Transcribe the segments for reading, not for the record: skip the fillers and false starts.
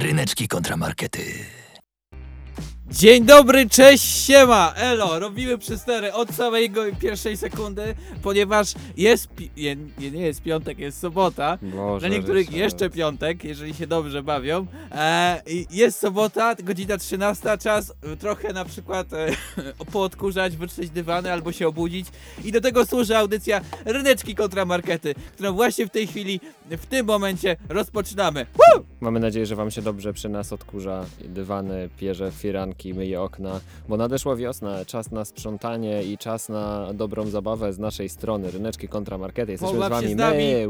Ryneczki Kontra Markety. Dzień dobry, cześć, siema, elo, robimy przystery od samej pierwszej sekundy, ponieważ jest, nie jest piątek, jest sobota, dla niektórych Ryszard. Jeszcze piątek, jeżeli się dobrze bawią, jest sobota, godzina 13, czas trochę na przykład poodkurzać, wytrzeć dywany albo się obudzić i do tego służy audycja Ryneczki Kontra Markety, którą właśnie w tej chwili, w tym momencie rozpoczynamy. Woo! Mamy nadzieję, że wam się dobrze przy nas odkurza dywany, pierze, firanki. Myje okna, bo nadeszła wiosna, czas na sprzątanie i czas na dobrą zabawę z naszej strony. Ryneczki Kontra Markety, jesteśmy z wami.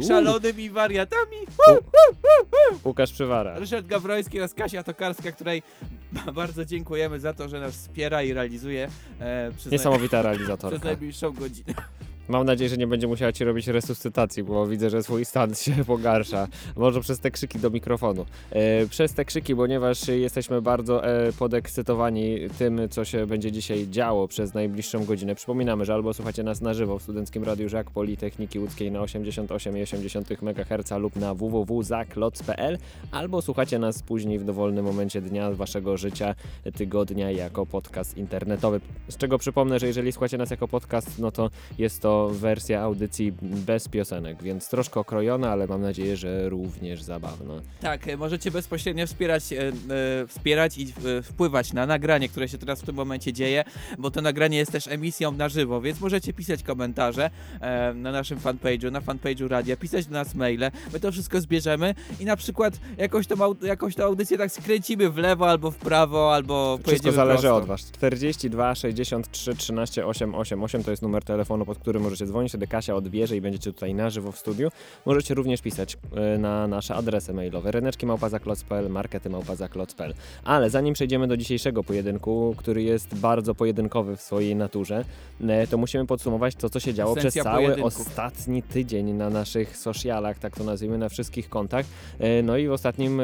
Szalonymi wariatami. Łukasz Przywara. Ryszard Gawroński oraz Kasia Tokarska, której bardzo dziękujemy za to, że nas wspiera i realizuje przez niesamowita realizatorka. Przez najbliższą godzinę. Mam nadzieję, że nie będzie musiała ci robić resuscytacji, bo widzę, że swój stan się pogarsza. Może przez te krzyki do mikrofonu. Przez te krzyki, ponieważ jesteśmy bardzo podekscytowani tym, co się będzie dzisiaj działo przez najbliższą godzinę. Przypominamy, że albo słuchacie nas na żywo w Studenckim Radiu Żak Politechniki Łódzkiej na 88,8 MHz lub na www.zakloc.pl, albo słuchacie nas później w dowolnym momencie dnia waszego życia, tygodnia jako podcast internetowy. Z czego przypomnę, że jeżeli słuchacie nas jako podcast, no to jest to wersja audycji bez piosenek, więc troszkę okrojona, ale mam nadzieję, że również zabawna. Tak, możecie bezpośrednio wspierać i wpływać na nagranie, które się teraz w tym momencie dzieje, bo to nagranie jest też emisją na żywo, więc możecie pisać komentarze na naszym fanpage'u, na fanpage'u radia, pisać do nas maile, my to wszystko zbierzemy i na przykład jakąś tą audycję tak skręcimy w lewo albo w prawo, albo pojedziemy prosto. Wszystko zależy od was. 42 63 13 888 to jest numer telefonu, pod którym możecie dzwonić, wtedy Kasia odbierze i będziecie tutaj na żywo w studiu. Możecie również pisać na nasze adresy mailowe ryneczki@zakloc.pl, markety@zakloc.pl. Ale zanim przejdziemy do dzisiejszego pojedynku, który jest bardzo pojedynkowy w swojej naturze, to musimy podsumować to, co się działo przez cały ostatni tydzień na naszych socialach, tak to nazwijmy, na wszystkich kontach. No i w ostatnim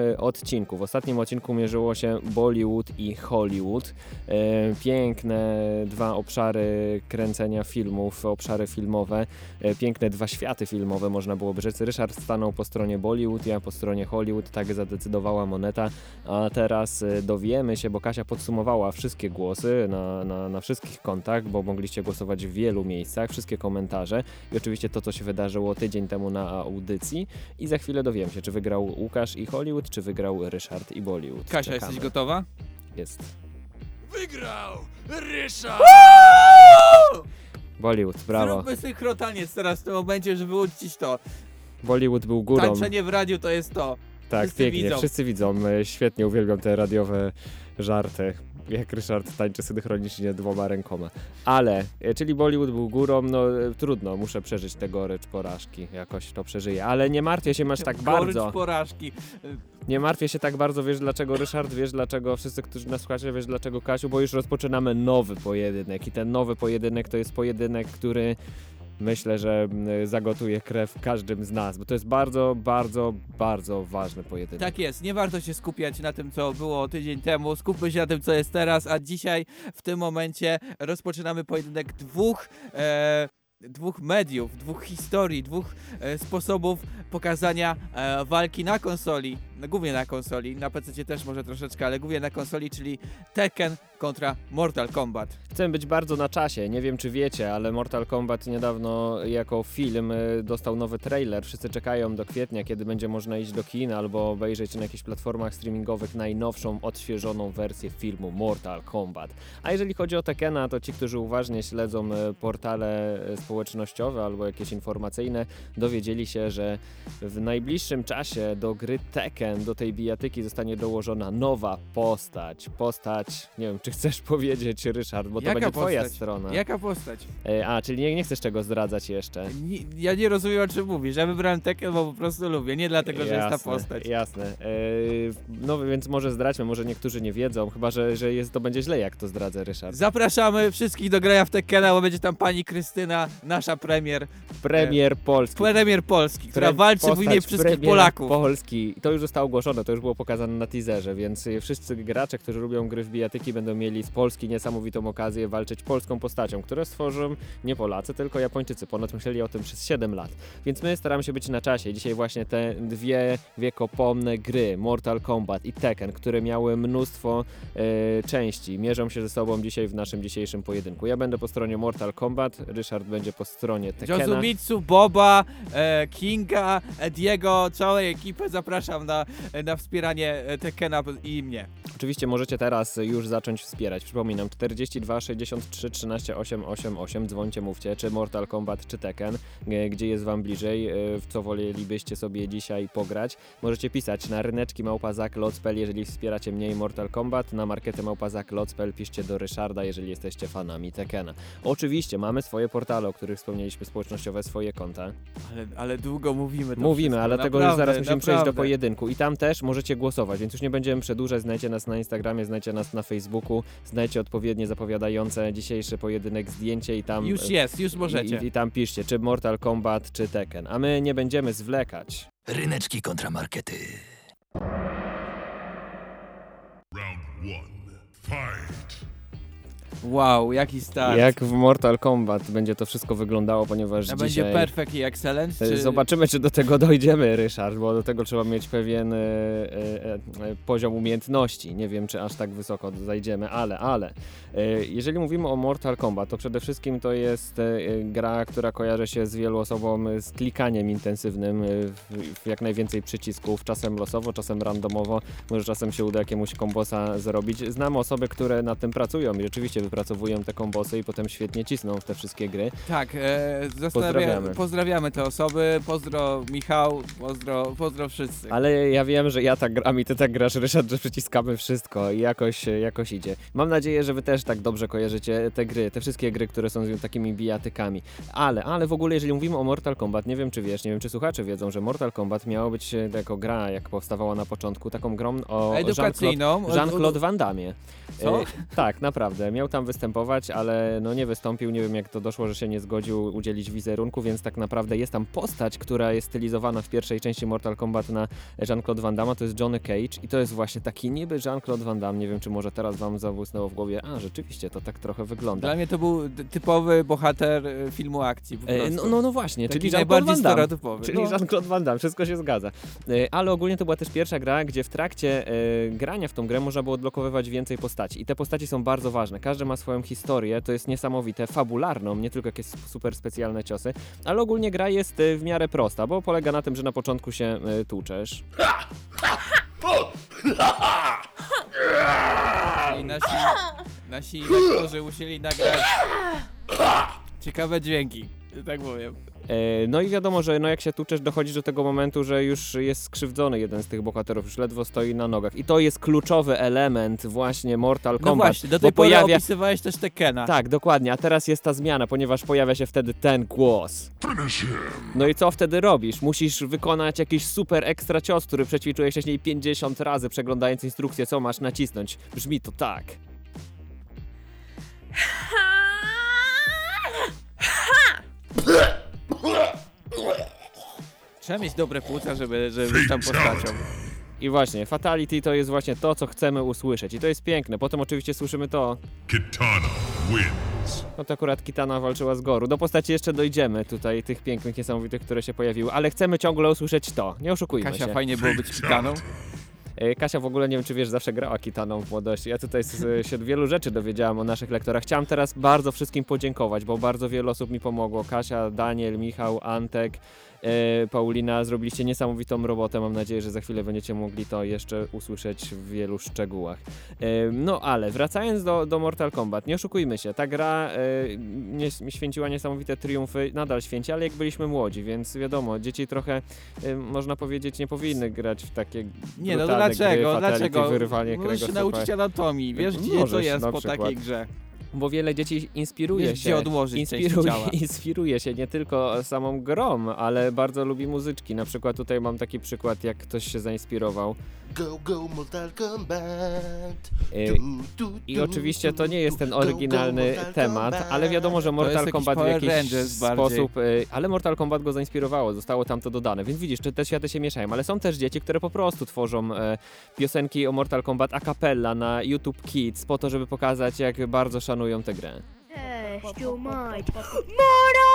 odcinku mierzyło się Bollywood i Hollywood. Piękne dwa obszary kręcenia filmów, obszary filmowe, piękne dwa światy filmowe, można byłoby rzec. Ryszard stanął po stronie Bollywood, ja po stronie Hollywood, tak zadecydowała moneta, a teraz dowiemy się, bo Kasia podsumowała wszystkie głosy na wszystkich kontach, bo mogliście głosować w wielu miejscach, wszystkie komentarze i oczywiście to, co się wydarzyło tydzień temu na audycji i za chwilę dowiemy się, czy wygrał Łukasz i Hollywood, czy wygrał Ryszard i Bollywood. Kasia, czekamy. Jesteś gotowa? Jest. Wygrał Ryszard! Woo! Bollywood, brawo. Zróbmy synchrotaniec teraz w tym momencie, żeby uczcić to. Bollywood był górą. Tańczenie w radiu to jest to. Tak, wszyscy pięknie, widzą. Wszyscy widzą. Świetnie uwielbiam te radiowe żarty. Jak Ryszard tańczy synchronicznie dwoma rękoma. Ale, czyli Bollywood był górą, no trudno, muszę przeżyć tę gorycz porażki. Jakoś to przeżyję. Ale nie martwię się, masz tak bardzo. Gorycz porażki. Nie martwię się tak bardzo, wiesz dlaczego Ryszard, wiesz dlaczego wszyscy, którzy nas słuchacie, wiesz dlaczego Kasiu, bo już rozpoczynamy nowy pojedynek i ten nowy pojedynek to jest pojedynek, który myślę, że zagotuje krew każdym z nas, bo to jest bardzo, bardzo, bardzo ważny pojedynek. Tak jest, nie warto się skupiać na tym, co było tydzień temu, skupmy się na tym, co jest teraz, a dzisiaj w tym momencie rozpoczynamy pojedynek dwóch mediów, dwóch historii, dwóch sposobów pokazania walki na konsoli, głównie na konsoli, na PC też może troszeczkę, ale głównie na konsoli, czyli Tekken kontra Mortal Kombat. Chcę być bardzo na czasie, nie wiem czy wiecie, ale Mortal Kombat niedawno jako film dostał nowy trailer, wszyscy czekają do kwietnia, kiedy będzie można iść do kin albo obejrzeć na jakichś platformach streamingowych najnowszą, odświeżoną wersję filmu Mortal Kombat. A jeżeli chodzi o Tekkena, to ci, którzy uważnie śledzą portale społecznościowe albo jakieś informacyjne, dowiedzieli się, że w najbliższym czasie do gry Tekken, do tej bijatyki zostanie dołożona nowa postać. Postać, nie wiem, czy chcesz powiedzieć, Ryszard, bo to jaka będzie twoja postać? Strona. Jaka postać? Czyli nie chcesz czego zdradzać jeszcze. Ja nie rozumiem, o czym mówisz. Ja wybrałem Tekken, bo po prostu lubię. Nie dlatego, że jest ta postać. Jasne. No więc może zdradźmy, może niektórzy nie wiedzą, chyba że jest, to będzie źle, jak to zdradzę, Ryszard. Zapraszamy wszystkich do grania w Tekkena, bo będzie tam pani Krystyna, nasza premier. Premier Polski, która walczy w imieniu wszystkich Polaków. Polski. To już zostało ogłoszone, to już było pokazane na teaserze, więc wszyscy gracze, którzy lubią gry w bijatyki, będą będą mieli z Polski niesamowitą okazję walczyć polską postacią, które stworzą nie Polacy, tylko Japończycy. Ponad myśleli o tym przez 7 lat. Więc my staramy się być na czasie. Dzisiaj właśnie te dwie wiekopomne gry, Mortal Kombat i Tekken, które miały mnóstwo części, mierzą się ze sobą dzisiaj w naszym dzisiejszym pojedynku. Ja będę po stronie Mortal Kombat, Ryszard będzie po stronie Tekkena. Jozumitsu, Boba, Kinga, Diego, całej ekipy zapraszam na wspieranie Tekkena i mnie. Oczywiście możecie teraz już zacząć wspierać. Przypominam, 42 63 13 888. Dzwońcie, mówcie, czy Mortal Kombat, czy Tekken, gdzie jest wam bliżej, w co wolelibyście sobie dzisiaj pograć. Możecie pisać na ryneczki@zaklotspel, jeżeli wspieracie mniej Mortal Kombat, na markety@zaklotspel piszcie do Ryszarda, jeżeli jesteście fanami Tekkena. Oczywiście mamy swoje portale, o których wspomnieliśmy, społecznościowe, swoje konta. Ale długo mówimy. Mówimy, ale tego już zaraz musimy przejść do pojedynku. I tam też możecie głosować, więc już nie będziemy przedłużać. Znajdziecie nas na Instagramie, znajdziecie nas na Facebooku, znajdziecie odpowiednie zapowiadające dzisiejszy pojedynek zdjęcie i tam... Już jest, już możecie. I tam piszcie, czy Mortal Kombat, czy Tekken. A my nie będziemy zwlekać. Ryneczki kontra markety. Round 1. Fight! Wow, jaki start. Jak w Mortal Kombat będzie to wszystko wyglądało, ponieważ dzisiaj... Będzie perfect i excellence? Czy... Zobaczymy, czy do tego dojdziemy, Ryszard, bo do tego trzeba mieć pewien poziom umiejętności. Nie wiem, czy aż tak wysoko zajdziemy, ale. Jeżeli mówimy o Mortal Kombat, to przede wszystkim to jest gra, która kojarzy się z wielu osobom z klikaniem intensywnym w jak najwięcej przycisków, czasem losowo, czasem randomowo, może czasem się uda jakiemuś kombosa zrobić. Znamy osoby, które nad tym pracują i rzeczywiście wypracowują te kombosy i potem świetnie cisną w te wszystkie gry. Tak, pozdrawiamy te osoby, pozdro Michał, pozdro wszyscy. Ale ja wiem, że ja tak gram i ty tak grasz, Ryszard, że przyciskamy wszystko i jakoś idzie. Mam nadzieję, że wy też tak dobrze kojarzycie te gry, te wszystkie gry, które są takimi bijatykami. Ale w ogóle jeżeli mówimy o Mortal Kombat, nie wiem czy wiesz, nie wiem czy słuchacze wiedzą, że Mortal Kombat miało być jako gra, jak powstawała na początku, taką grą o Jean-Claude Van Damme. Co? Tak, naprawdę. Miał tam występować, ale no nie wystąpił, nie wiem jak to doszło, że się nie zgodził udzielić wizerunku, więc tak naprawdę jest tam postać, która jest stylizowana w pierwszej części Mortal Kombat na Jean-Claude Van Damme, to jest Johnny Cage i to jest właśnie taki niby Jean-Claude Van Damme, nie wiem czy może teraz wam zabłysnęło w głowie, rzeczywiście to tak trochę wygląda. Dla mnie to był typowy bohater filmu akcji po prostu. No właśnie, taki czyli Jean-Claude Van Damme, czyli Jean-Claude Van Damme, wszystko się zgadza. Ale ogólnie to była też pierwsza gra, gdzie w trakcie grania w tą grę można było odblokowywać więcej postaci i te postaci są bardzo ważne. Każdy ma swoją historię, to jest niesamowite, fabularną, nie tylko jakieś super specjalne ciosy, ale ogólnie gra jest w miarę prosta, bo polega na tym, że na początku się tłuczesz. I nasi aktorzy musieli nagrać ciekawe dźwięki, tak powiem. No i wiadomo, że jak się tłuczesz, dochodzisz do tego momentu, że już jest skrzywdzony jeden z tych bohaterów, już ledwo stoi na nogach. I to jest kluczowy element właśnie Mortal Kombat. No właśnie, do tej pory opisywałeś też Tekkena. Tak, dokładnie, a teraz jest ta zmiana, ponieważ pojawia się wtedy ten głos. No i co wtedy robisz? Musisz wykonać jakiś super ekstra cios, który przećwiczyłeś wcześniej 50 razy, przeglądając instrukcję, co masz nacisnąć. Brzmi to tak. Trzeba mieć dobre płuca, żeby być tam postacią. I właśnie, fatality to jest właśnie to, co chcemy usłyszeć. I to jest piękne. Potem oczywiście słyszymy to... Kitana wins. No to akurat Kitana walczyła z Goro. Do postaci jeszcze dojdziemy tutaj, tych pięknych, niesamowitych, które się pojawiły. Ale chcemy ciągle usłyszeć to. Nie oszukujmy się. Kasia, fajnie było być Kitaną. Kasia w ogóle, nie wiem czy wiesz, zawsze grała Kitaną w młodości. Ja tutaj się wielu rzeczy dowiedziałam o naszych lektorach. Chciałam teraz bardzo wszystkim podziękować, bo bardzo wiele osób mi pomogło. Kasia, Daniel, Michał, Antek, Paulina, zrobiliście niesamowitą robotę. Mam nadzieję, że za chwilę będziecie mogli to jeszcze usłyszeć w wielu szczegółach. No ale wracając do Mortal Kombat, nie oszukujmy się, ta gra święciła niesamowite triumfy, nadal święci, ale jak byliśmy młodzi, więc wiadomo, dzieci trochę, można powiedzieć, nie powinny grać w takie brutalne gry, fatality, wyrywanie kręgosłupa. Musisz nauczyć anatomii, wiesz gdzie to jest po takiej grze. bo wiele dzieci inspiruje się nie tylko samą grą, ale bardzo lubi muzyczki. Na przykład tutaj mam taki przykład, jak ktoś się zainspirował. Go, go, Mortal Kombat. I oczywiście to nie jest ten oryginalny temat, ale wiadomo, że Mortal Kombat w jakiś sposób, ale Mortal Kombat go zainspirowało, zostało tam to dodane, więc widzisz, te światy się mieszają, ale są też dzieci, które po prostu tworzą piosenki o Mortal Kombat a cappella na YouTube Kids po to, żeby pokazać, jak bardzo szanują tę grę. Mortal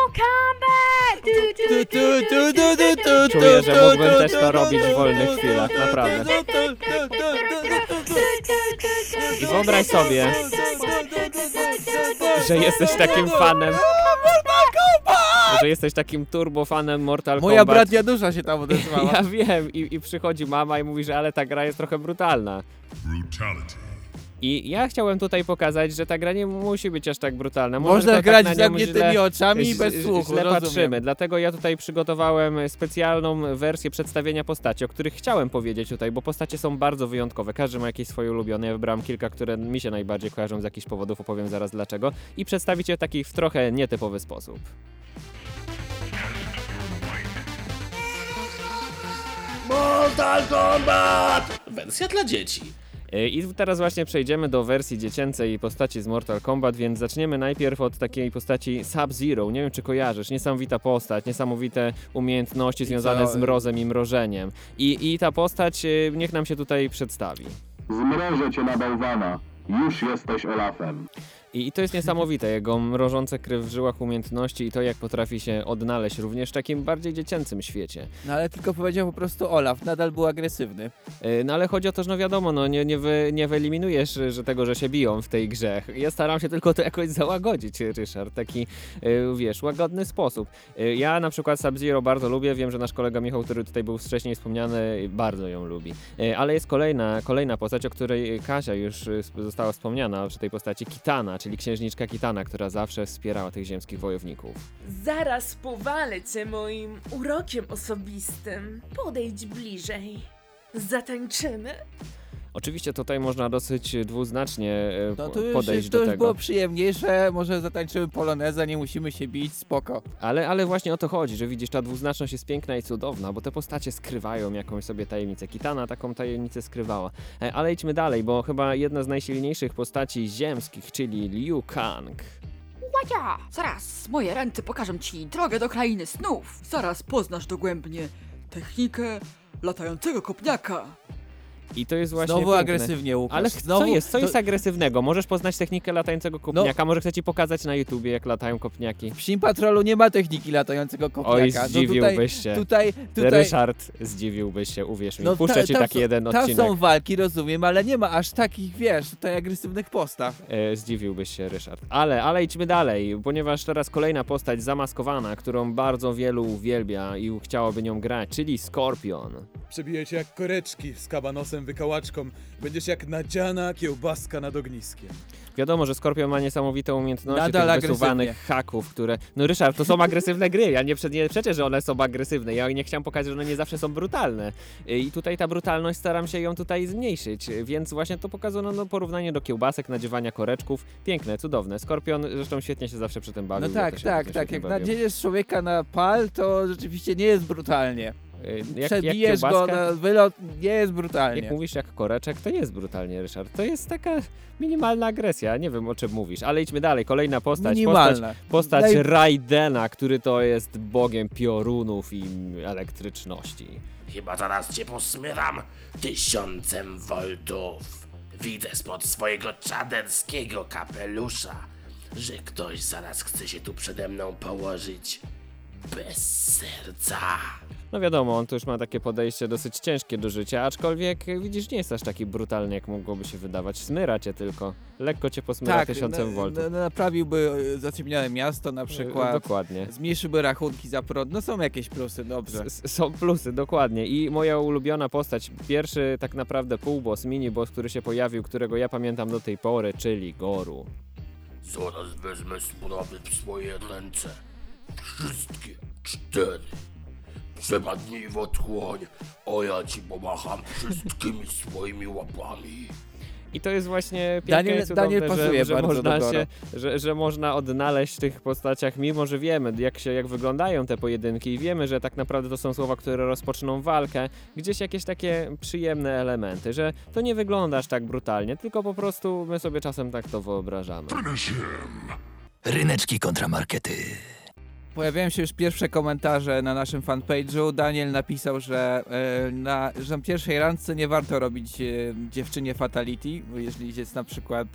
Kombat! Czuję, że mógłbym też to robić w wolnych chwilach, naprawdę. I wyobraź sobie, że jesteś takim fanem, że jesteś takim turbofanem Mortal Kombat. Moja bratia dusza się tam odezwała. Ja wiem, i przychodzi mama i mówi, że ale ta gra jest trochę brutalna. I ja chciałem tutaj pokazać, że ta gra nie musi być aż tak brutalna. Można grać tak z zamkniętymi oczami i bez słuchu, źle patrzymy. Dlatego ja tutaj przygotowałem specjalną wersję przedstawienia postaci, o których chciałem powiedzieć tutaj, bo postacie są bardzo wyjątkowe. Każdy ma jakieś swoje ulubione. Ja wybrałem kilka, które mi się najbardziej kojarzą z jakichś powodów, opowiem zaraz dlaczego. I przedstawić je w taki w trochę nietypowy sposób. Mortal Kombat! Wersja dla dzieci. I teraz właśnie przejdziemy do wersji dziecięcej postaci z Mortal Kombat, więc zaczniemy najpierw od takiej postaci Sub-Zero. Nie wiem, czy kojarzysz, niesamowita postać, niesamowite umiejętności związane z mrozem i mrożeniem. I ta postać niech nam się tutaj przedstawi. Zmrożę cię na bałwana, już jesteś Olafem. I to jest niesamowite, jego mrożące krew w żyłach umiejętności i to, jak potrafi się odnaleźć również w takim bardziej dziecięcym świecie. No ale tylko powiedział po prostu Olaf, nadal był agresywny. No ale chodzi o to, że no wiadomo, no nie wyeliminujesz że tego, że się biją w tej grze. Ja staram się tylko to jakoś załagodzić, Ryszard, taki, wiesz, łagodny sposób. Ja na przykład Sub-Zero bardzo lubię, wiem, że nasz kolega Michał, który tutaj był wcześniej wspomniany, bardzo ją lubi. Ale jest kolejna postać, o której Kasia już została wspomniana, przy tej postaci Kitana, czyli księżniczka Kitana, która zawsze wspierała tych ziemskich wojowników. Zaraz powalę cię moim urokiem osobistym. Podejdź bliżej. Zatańczymy? Oczywiście tutaj można dosyć dwuznacznie podejść do tego. To już było przyjemniejsze, może zatańczymy polonezę, nie musimy się bić, spoko. Ale właśnie o to chodzi, że widzisz, ta dwuznaczność jest piękna i cudowna, bo te postacie skrywają jakąś sobie tajemnicę. Kitana taką tajemnicę skrywała. Ale idźmy dalej, bo chyba jedna z najsilniejszych postaci ziemskich, czyli Liu Kang. Łaja! Zaraz, moje ręce pokażą ci drogę do krainy snów. Zaraz poznasz dogłębnie technikę latającego kopniaka. I to jest właśnie. Znowu piękne. Agresywnie, Łukasz. Ale znowu, co jest agresywnego? Możesz poznać technikę latającego kopniaka, może chcę ci pokazać na YouTubie, jak latają kopniaki. W Psim Patrolu nie ma techniki latającego kopniaka. Oj, zdziwiłbyś się. Tutaj... Ryszard, zdziwiłbyś się, uwierz mi. Puszczę ci taki jeden odcinek. Tam są walki, rozumiem, ale nie ma aż takich, wiesz, tutaj agresywnych postaw. Zdziwiłbyś się, Ryszard. Ale idźmy dalej, ponieważ teraz kolejna postać zamaskowana, którą bardzo wielu uwielbia i chciałoby nią grać, czyli Skorpion. Przebijecie jak koreczki z kabanosem wykałaczką. Będziesz jak nadziana kiełbaska nad ogniskiem. Wiadomo, że Skorpion ma niesamowite umiejętności tych wysuwanych haków, które... No Ryszard, to są agresywne gry. Ja nie przeczę, że one są agresywne. Ja nie chciałem pokazać, że one nie zawsze są brutalne. I tutaj ta brutalność, staram się ją tutaj zmniejszyć. Więc właśnie to pokazano porównanie do kiełbasek, nadziewania koreczków. Piękne, cudowne. Skorpion zresztą świetnie się zawsze przy tym bawił. No tak. Jak nadziejesz człowieka na pal, to rzeczywiście nie jest brutalnie. Przebijesz go na wylot, nie jest brutalnie. Jak mówisz jak koreczek, to nie jest brutalnie, Ryszard. To jest taka minimalna agresja. Nie wiem, o czym mówisz, ale idźmy dalej. Kolejna postać. Minimalna. Postać Raidena, który to jest bogiem piorunów i elektryczności. Chyba zaraz cię posmyram 1000 voltów. Widzę spod swojego czaderskiego kapelusza, że ktoś zaraz chce się tu przede mną położyć bez serca. No wiadomo, on tu już ma takie podejście dosyć ciężkie do życia, aczkolwiek widzisz, nie jest aż taki brutalny, jak mogłoby się wydawać. Smyra cię tylko. Lekko cię posmyra 1000 voltów. Naprawiłby zaciemnione miasto na przykład. Dokładnie. Zmniejszyłby rachunki za prąd. No są jakieś plusy, dobrze. Są plusy, dokładnie. I moja ulubiona postać, pierwszy tak naprawdę półboss, miniboss, który się pojawił, którego ja pamiętam do tej pory, czyli Goro. Zaraz wezmę sprawy w swoje ręce. Wszystkie 4. Przepadnij w otchłoń, a ja ci pomacham wszystkimi swoimi łapami. I to jest właśnie piękne Daniel, i cudowne, pasuje że można się, że można odnaleźć w tych postaciach, mimo że wiemy, jak wyglądają te pojedynki i wiemy, że tak naprawdę to są słowa, które rozpoczną walkę, gdzieś jakieś takie przyjemne elementy, że to nie wygląda aż tak brutalnie, tylko po prostu my sobie czasem tak to wyobrażamy. Ryneczki kontra markety. Pojawiają się już pierwsze komentarze na naszym fanpage'u. Daniel napisał, że na pierwszej randce nie warto robić dziewczynie fatality, jeżeli jest na przykład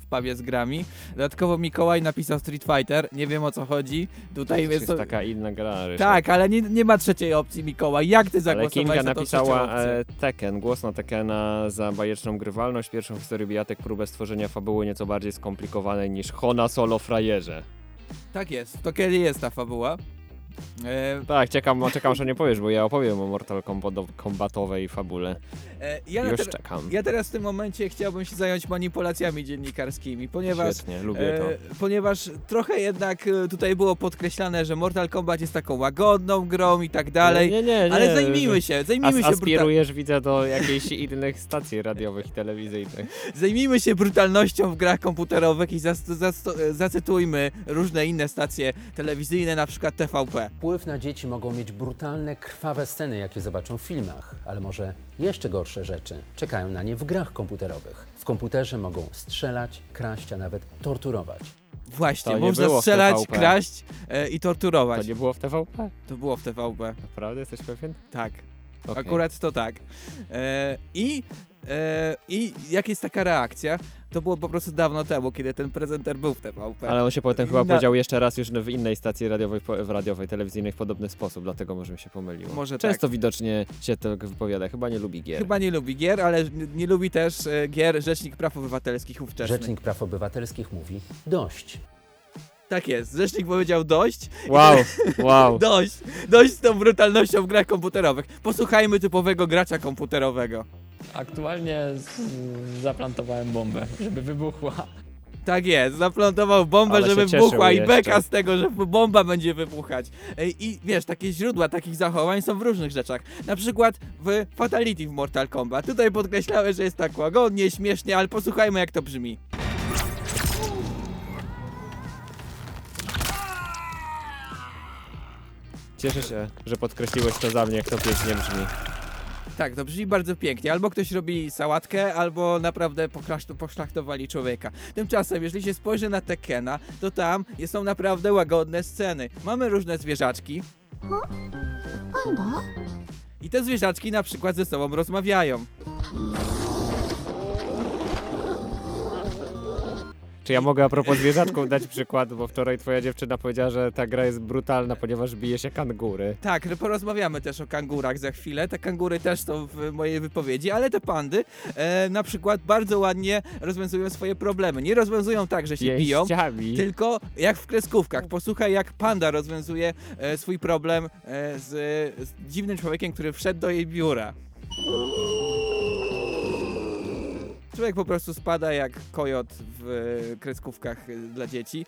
w pubie z grami. Dodatkowo Mikołaj napisał Street Fighter. Nie wiem, o co chodzi. Tutaj to jest to... taka inna gra. Ryszard. Tak, ale nie ma trzeciej opcji, Mikołaj. Jak ty zagłosowałeś na tą napisała Tekken. Głos na Tekena za bajeczną grywalność, pierwszą w historii bijatek próbę stworzenia fabuły nieco bardziej skomplikowanej niż Hona Solo Frajerze. Tak jest, to kiedy jest ta fabuła? Tak, czekam, że nie powiesz, bo ja opowiem o Mortal Kombatowej fabule. Już czekam. Ja teraz w tym momencie chciałbym się zająć manipulacjami dziennikarskimi, ponieważ... Świetnie, lubię to. Ponieważ trochę jednak tutaj było podkreślane, że Mortal Kombat jest taką łagodną grą i tak dalej. Nie. Ale zajmijmy się aspirujesz, widzę, do jakiejś innych stacji radiowych i telewizyjnych. Zajmijmy się brutalnością w grach komputerowych i zacytujmy różne inne stacje telewizyjne, na przykład TVP. Wpływ na dzieci mogą mieć brutalne, krwawe sceny, jakie zobaczą w filmach, ale może jeszcze gorsze rzeczy czekają na nie w grach komputerowych. W komputerze mogą strzelać, kraść, a nawet torturować. Właśnie, można strzelać, kraść i torturować. To nie było w TVP? To było w TVP. Naprawdę? Jesteś pewien? Tak. Okay. Akurat to tak. I jak jest taka reakcja? To było po prostu dawno temu, kiedy ten prezenter był w TVP. Ale on się potem chyba podział jeszcze raz już w innej stacji radiowej, telewizyjnej w podobny sposób, dlatego może mi się pomyliło. Może często tak. Widocznie się tak wypowiada, chyba nie lubi gier, ale nie lubi też gier Rzecznik Praw Obywatelskich ówczesny. Rzecznik Praw Obywatelskich mówi dość. Tak jest, rzecznik powiedział dość. Wow. Dość z tą brutalnością w grach komputerowych. Posłuchajmy typowego gracza komputerowego. Aktualnie zaplantowałem bombę, żeby wybuchła. Tak jest, zaplantował bombę, żeby wybuchła i beka z tego, że bomba będzie wybuchać. I wiesz, takie źródła takich zachowań są w różnych rzeczach. Na przykład w Fatality w Mortal Kombat. Tutaj podkreślałem, że jest tak łagodnie, śmiesznie, ale posłuchajmy, jak to brzmi. Cieszę się, że podkreśliłeś to za mnie, jak to pięknie brzmi. Tak, to brzmi bardzo pięknie. Albo ktoś robi sałatkę, albo naprawdę poszlachtowali człowieka. Tymczasem, jeżeli się spojrzy na Tekkena, to tam są naprawdę łagodne sceny. Mamy różne zwierzaczki. I te zwierzaczki na przykład ze sobą rozmawiają. Czy ja mogę a propos zwierzaczków dać przykład, bo wczoraj twoja dziewczyna powiedziała, że ta gra jest brutalna, ponieważ bije się kangury. Tak, porozmawiamy też o kangurach za chwilę, te kangury też są w mojej wypowiedzi, ale te pandy na przykład bardzo ładnie rozwiązują swoje problemy. Nie rozwiązują tak, że się biją, tylko jak w kreskówkach. Posłuchaj, jak panda rozwiązuje swój problem z dziwnym człowiekiem, który wszedł do jej biura. Człowiek po prostu spada jak kojot w kreskówkach dla dzieci.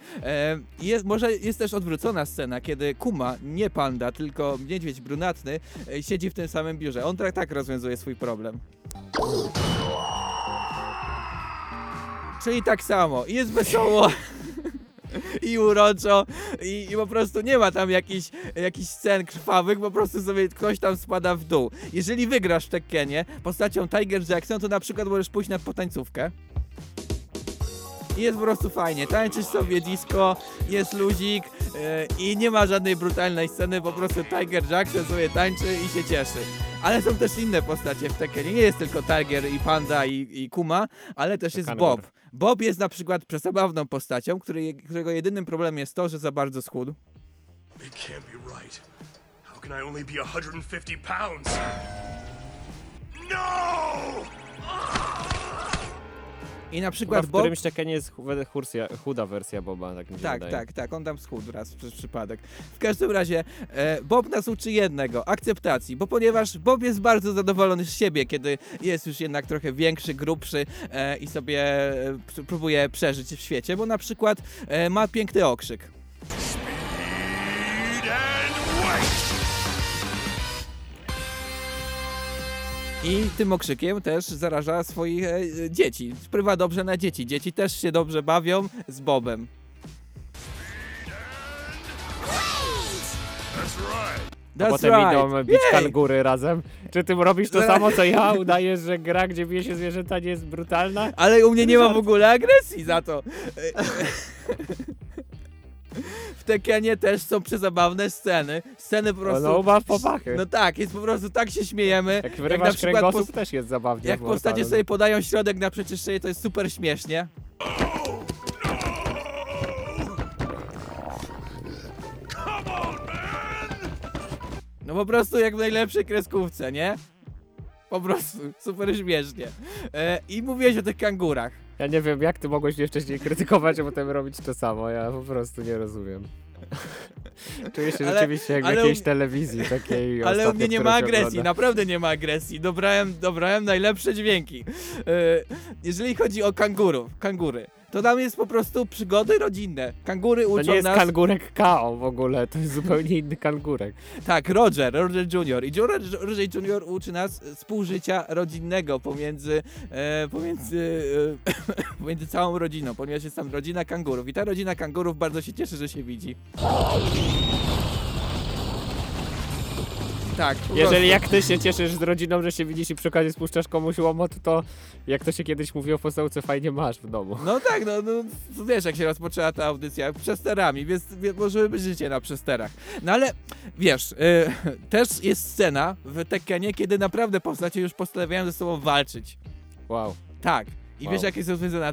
Jest też odwrócona scena, kiedy Kuma, nie panda, tylko niedźwiedź brunatny, siedzi w tym samym biurze. On tak rozwiązuje swój problem. Czyli tak samo. Jest wesoło. I uroczo, i po prostu nie ma tam jakichś scen krwawych, po prostu sobie ktoś tam spada w dół. Jeżeli wygrasz w Tekkenie postacią Tiger Jackson, to na przykład możesz pójść na potańcówkę. I jest po prostu fajnie, tańczysz sobie disco, jest luzik i nie ma żadnej brutalnej sceny, po prostu Tiger Jackson sobie tańczy i się cieszy. Ale są też inne postacie w Tekkenie, nie jest tylko Tiger i Panda i Kuma, ale też jest Bob. Bob jest na przykład przesabawną postacią, którego jedynym problemem jest to, że za bardzo schudł. I na przykład Bob... w którymś Tekkenie jest chuda wersja Boba. Tak, on tam schudł raz przez przypadek. W każdym razie Bob nas uczy jednego, akceptacji, bo ponieważ Bob jest bardzo zadowolony z siebie, kiedy jest już jednak trochę większy, grubszy i sobie próbuje przeżyć w świecie, bo na przykład ma piękny okrzyk. Speed and weight. I tym okrzykiem też zaraża swoich dzieci. Wpływa dobrze na dzieci. Dzieci też się dobrze bawią z Bobem. A potem idą bić kangury razem. Czy ty robisz to samo, co ja? Udajesz, że gra, gdzie bije się zwierzęta, nie jest brutalna? Ale u mnie nie ma w ogóle agresji za to. W Tekkenie też są przezabawne sceny. Sceny po prostu... No ubaw popachy. No tak, jest po prostu, tak się śmiejemy. Jak wyrywasz na przykład kręgosłup, też jest zabawnie. Jak postacie sobie podają środek na przeczyszczenie, to jest super śmiesznie. No po prostu jak w najlepszej kreskówce, nie? Po prostu, super śmiesznie. I mówiłeś o tych kangurach. Ja nie wiem, jak ty mogłeś mnie wcześniej krytykować, a potem robić to samo. Ja po prostu nie rozumiem. Czuję się rzeczywiście jak w jakiejś telewizji takiej. Ale u mnie nie ma agresji, naprawdę nie ma agresji. Dobrałem najlepsze dźwięki. Jeżeli chodzi o kangury, to tam jest po prostu przygody rodzinne. Kangury uczą nas... To nie jest kangurek K.O. w ogóle, to jest zupełnie inny kangurek. Tak, Roger Junior. I Roger Junior uczy nas współżycia rodzinnego pomiędzy całą rodziną, ponieważ jest tam rodzina kangurów. I ta rodzina kangurów bardzo się cieszy, że się widzi. Tak, jeżeli jak ty się cieszysz z rodziną, że się widzisz i przy okazji spuszczasz komuś łomot, to jak to się kiedyś mówiło w podstawce, fajnie masz w domu. No tak, no wiesz, jak się rozpoczęła ta audycja przesterami, więc możemy być życie na przesterach. No ale wiesz, też jest scena w Tekkenie, kiedy naprawdę postacie już postanawiają ze sobą walczyć. Wow. Tak. I wiesz, jak jest rozwiązana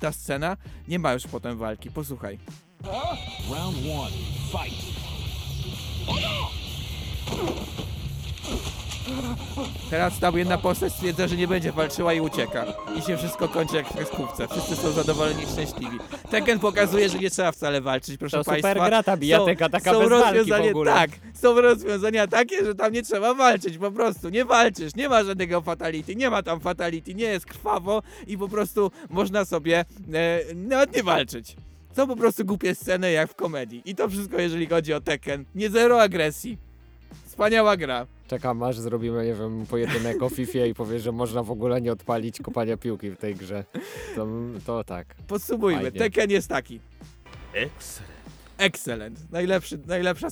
ta scena? Nie ma już potem walki, posłuchaj. Round 1, fight! Teraz tam jedna postać stwierdza, że nie będzie walczyła i ucieka. I się wszystko kończy jak w kreskówce. Wszyscy są zadowoleni i szczęśliwi. Tekken pokazuje, że nie trzeba wcale walczyć, proszę państwa. To super gra ta bijateka, taka bez walki w ogóle. Tak, są rozwiązania takie, że tam nie trzeba walczyć, po prostu. Nie walczysz, nie ma żadnego fatality, nie ma tam fatality, nie jest krwawo i po prostu można sobie nawet nie walczyć. To po prostu głupie sceny jak w komedii. I to wszystko, jeżeli chodzi o Tekken. Nie, zero agresji. Wspaniała gra. Czekam, aż zrobimy, nie wiem, pojedynek o FIFA i powiesz, że można w ogóle nie odpalić kopania piłki w tej grze. To tak. Podsumujmy. Fajnie. Tekken jest taki. Excellent. Najlepsza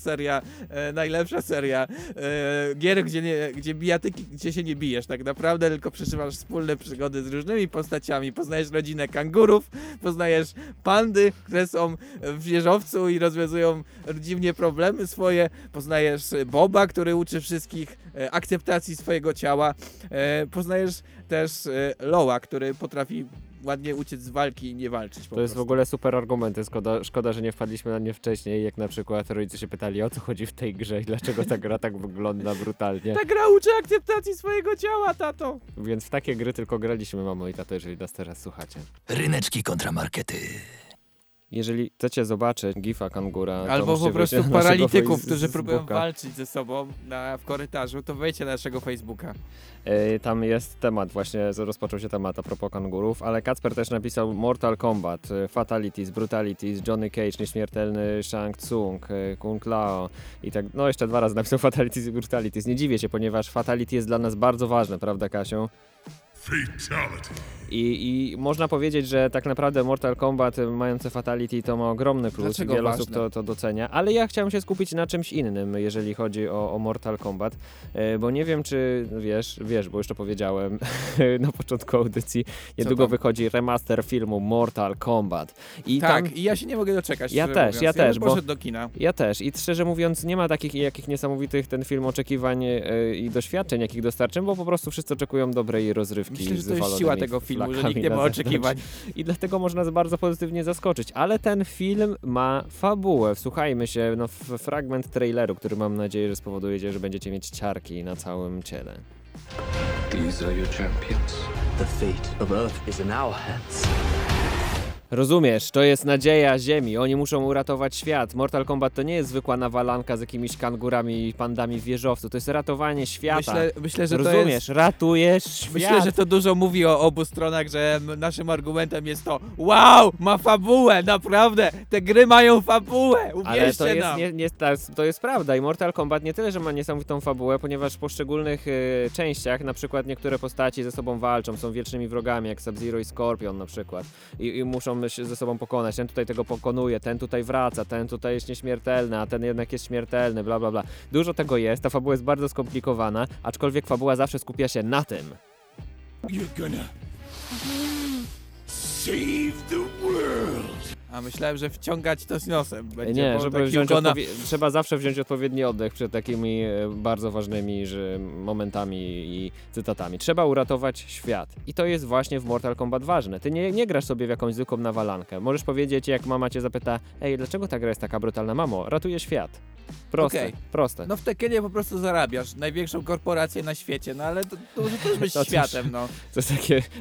seria gier, gdzie bijatyki, gdzie się nie bijesz tak naprawdę, tylko przeżywasz wspólne przygody z różnymi postaciami. Poznajesz rodzinę kangurów, poznajesz pandy, które są w wieżowcu i rozwiązują dziwnie problemy swoje. Poznajesz Boba, który uczy wszystkich akceptacji swojego ciała. Poznajesz też Loa, który potrafi ładnie uciec z walki i nie walczyć. To jest w ogóle super argumenty. Szkoda, że nie wpadliśmy na nie wcześniej, jak na przykład rodzice się pytali, o co chodzi w tej grze i dlaczego ta gra tak wygląda brutalnie. Ta gra uczy akceptacji swojego ciała, tato! Więc w takie gry tylko graliśmy, mamo i tato, jeżeli nas teraz słuchacie. Ryneczki kontra markety. Jeżeli chcecie zobaczyć gifa kangura... Albo po prostu paralityków, którzy próbują walczyć ze sobą w korytarzu, to wejdźcie na naszego Facebooka. Tam jest temat, właśnie rozpoczął się temat a propos kangurów, ale Kacper też napisał Mortal Kombat, Fatalities, Brutalities, Johnny Cage, Nieśmiertelny Shang Tsung, Kung Lao i tak, no jeszcze dwa razy napisał Fatalities i Brutalities. Nie dziwię się, ponieważ Fatality jest dla nas bardzo ważne, prawda, Kasiu? Fatality. I można powiedzieć, że tak naprawdę Mortal Kombat mające Fatality to ma ogromny plus. Dlaczego? Wiele osób to docenia, ale ja chciałem się skupić na czymś innym, jeżeli chodzi o Mortal Kombat, bo nie wiem, czy wiesz, bo już to powiedziałem na początku audycji, niedługo wychodzi remaster filmu Mortal Kombat. I tak, i ja się nie mogę doczekać. Ja też, bo poszedł do kina. Ja też i szczerze mówiąc nie ma takich jakich niesamowitych ten film oczekiwań i doświadczeń, jakich dostarczy, bo po prostu wszyscy oczekują dobrej rozrywki. Myślę, że to jest siła tego filmu. Że nikt nie ma oczekiwań. I dlatego można bardzo pozytywnie zaskoczyć. Ale ten film ma fabułę. Wsłuchajmy się w fragment traileru, który mam nadzieję, że spowodujecie, że będziecie mieć ciarki na całym ciele. These are your champions. The fate of Earth is in our hands. Rozumiesz, to jest nadzieja Ziemi, oni muszą uratować świat. Mortal Kombat to nie jest zwykła nawalanka z jakimiś kangurami i pandami w wieżowcu, to jest ratowanie świata. Myślę, że rozumiesz, to jest... ratujesz świat. Myślę, że to dużo mówi o obu stronach, że naszym argumentem jest to, wow, ma fabułę, naprawdę, te gry mają fabułę, uwierzcie nam. Ale to jest prawda i Mortal Kombat nie tyle, że ma niesamowitą fabułę, ponieważ w poszczególnych częściach, na przykład niektóre postaci ze sobą walczą, są wiecznymi wrogami, jak Sub-Zero i Skorpion na przykład i muszą się ze sobą pokonać, ten tutaj tego pokonuje, ten tutaj wraca, ten tutaj jest nieśmiertelny, a ten jednak jest śmiertelny, bla bla bla. Dużo tego jest, ta fabuła jest bardzo skomplikowana, aczkolwiek fabuła zawsze skupia się na tym. You're gonna save the world. A myślałem, że wciągać to z nosem będzie. Nie, żeby wziąć trzeba zawsze wziąć odpowiedni oddech przed takimi bardzo ważnymi momentami i cytatami. Trzeba uratować świat. I to jest właśnie w Mortal Kombat ważne. Ty nie grasz sobie w jakąś zwykłą nawalankę. Możesz powiedzieć, jak mama cię zapyta, ej, dlaczego ta gra jest taka brutalna, mamo? Ratuje świat. Proste, okay. Proste. No w Tekkenie po prostu zarabiasz największą korporację na świecie, no ale to też być światem, no. To jest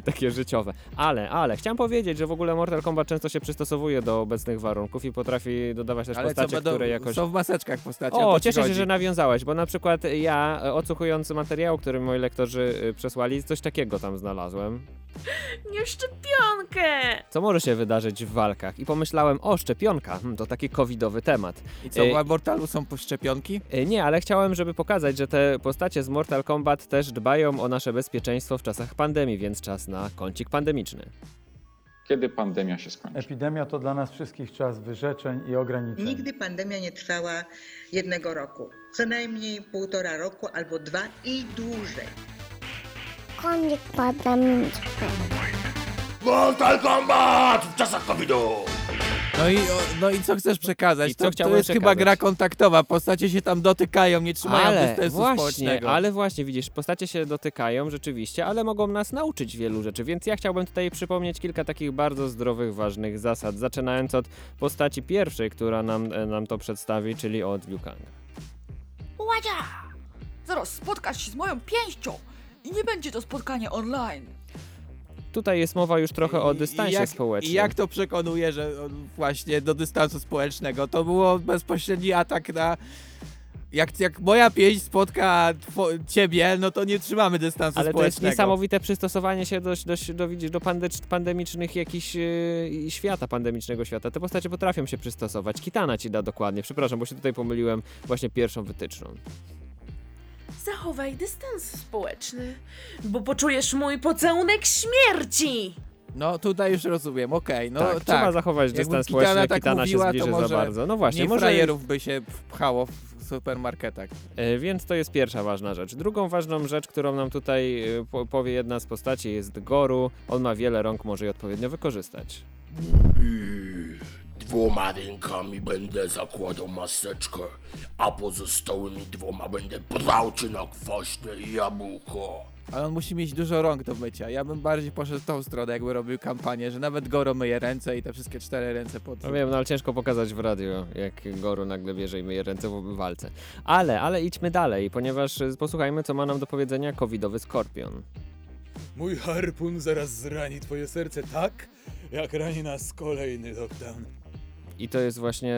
takie życiowe. Ale, chciałem powiedzieć, że w ogóle Mortal Kombat często się przystosowuje do obecnych warunków i potrafi dodawać też ale postacie, które jakoś... są w maseczkach postacie. O, cieszę się, że nawiązałeś, bo na przykład ja, odsłuchując materiału, który moi lektorzy przesłali, coś takiego tam znalazłem. Nie, szczepionkę! Co może się wydarzyć w walkach? I pomyślałem, o, szczepionka, to taki covidowy temat. I co, w Mortalu są szczepionki? Nie, ale chciałem, żeby pokazać, że te postacie z Mortal Kombat też dbają o nasze bezpieczeństwo w czasach pandemii, więc czas na kącik pandemiczny. Kiedy pandemia się skończy? Epidemia to dla nas wszystkich czas wyrzeczeń i ograniczeń. Nigdy pandemia nie trwała jednego roku. Co najmniej 1,5 roku albo 2 i dłużej. Koniec pandemiczny. Mortal Kombat w czasach COVID-u! No i co chcesz przekazać? I to jest chyba gra kontaktowa, postacie się tam dotykają, nie trzymają dystansu społecznego. Ale właśnie, widzisz, postacie się dotykają rzeczywiście, ale mogą nas nauczyć wielu rzeczy, więc ja chciałbym tutaj przypomnieć kilka takich bardzo zdrowych, ważnych zasad, zaczynając od postaci pierwszej, która nam to przedstawi, czyli od Liu Kanga. Ładzia! Zaraz spotkasz się z moją pięścią i nie będzie to spotkanie online. Tutaj jest mowa już trochę o dystansie społecznym. I jak to przekonuje, że właśnie do dystansu społecznego? To było bezpośredni atak na... Jak moja pięść spotka ciebie, no to nie trzymamy dystansu społecznego. Ale to jest niesamowite przystosowanie się do pandemicznych jakichś świata, pandemicznego świata. Te postacie potrafią się przystosować. Kitana ci da dokładnie. Przepraszam, bo się tutaj pomyliłem właśnie pierwszą wytyczną. Zachowaj dystans społeczny, bo poczujesz mój pocałunek śmierci! No tutaj już rozumiem, okej, no tak. Trzeba zachować dystans społeczny, Kitana się zbliży za bardzo. No właśnie, może frajerów by się wpchało w supermarketach. Więc to jest pierwsza ważna rzecz. Drugą ważną rzecz, którą nam tutaj powie jedna z postaci, jest Goro. On ma wiele rąk, może je odpowiednio wykorzystać. 2 rękami będę zakładał maseczkę, a pozostałymi 2 będę brał cię na kwaśne jabłko. Ale on musi mieć dużo rąk do mycia. Ja bym bardziej poszedł w tą stronę, jakby robił kampanię, że nawet Goro myje ręce i te wszystkie 4 ręce pod... No wiem, no ale ciężko pokazać w radio, jak Goro nagle bierze i myje ręce w walce. Ale idźmy dalej, ponieważ posłuchajmy, co ma nam do powiedzenia covidowy Skorpion. Mój harpun zaraz zrani twoje serce tak, jak rani nas kolejny lockdown. I to jest właśnie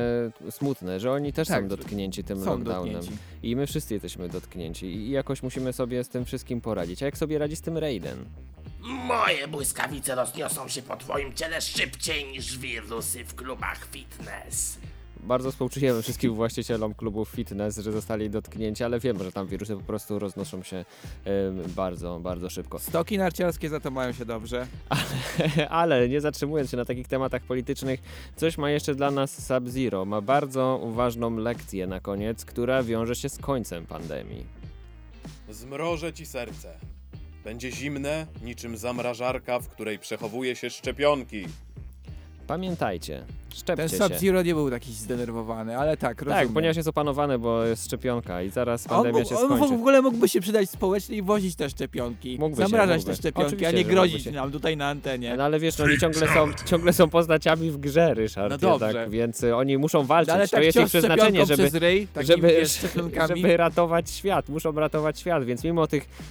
smutne, że oni też są dotknięci tym lockdownem. I my wszyscy jesteśmy dotknięci i jakoś musimy sobie z tym wszystkim poradzić. A jak sobie radzi z tym Raiden? Moje błyskawice rozniosą się po twoim ciele szybciej niż wirusy w klubach fitness. Bardzo współczujemy wszystkim właścicielom klubów fitness, że zostali dotknięci, ale wiemy, że tam wirusy po prostu roznoszą się bardzo, bardzo szybko. Stoki narciarskie za to mają się dobrze. Ale nie zatrzymując się na takich tematach politycznych, coś ma jeszcze dla nas Sub-Zero. Ma bardzo ważną lekcję na koniec, która wiąże się z końcem pandemii. Zmrożę ci serce. Będzie zimne, niczym zamrażarka, w której przechowuje się szczepionki. Pamiętajcie, Szczepcie się. Ten Sub-Zero nie był taki zdenerwowany, ale tak, rozumiem. Tak, ponieważ jest opanowany, bo jest szczepionka i zaraz pandemia się skończy. On w ogóle mógłby się przydać społecznie i wozić te szczepionki. Zamrażać te szczepionki, oczywiście, a nie grozić nam tutaj na antenie. No ale wiesz, oni ciągle są postaciami w grze, Ryszard. No tak, więc oni muszą walczyć. No, ale tak, to jest ich przeznaczenie, żeby ratować świat. Muszą ratować świat, więc mimo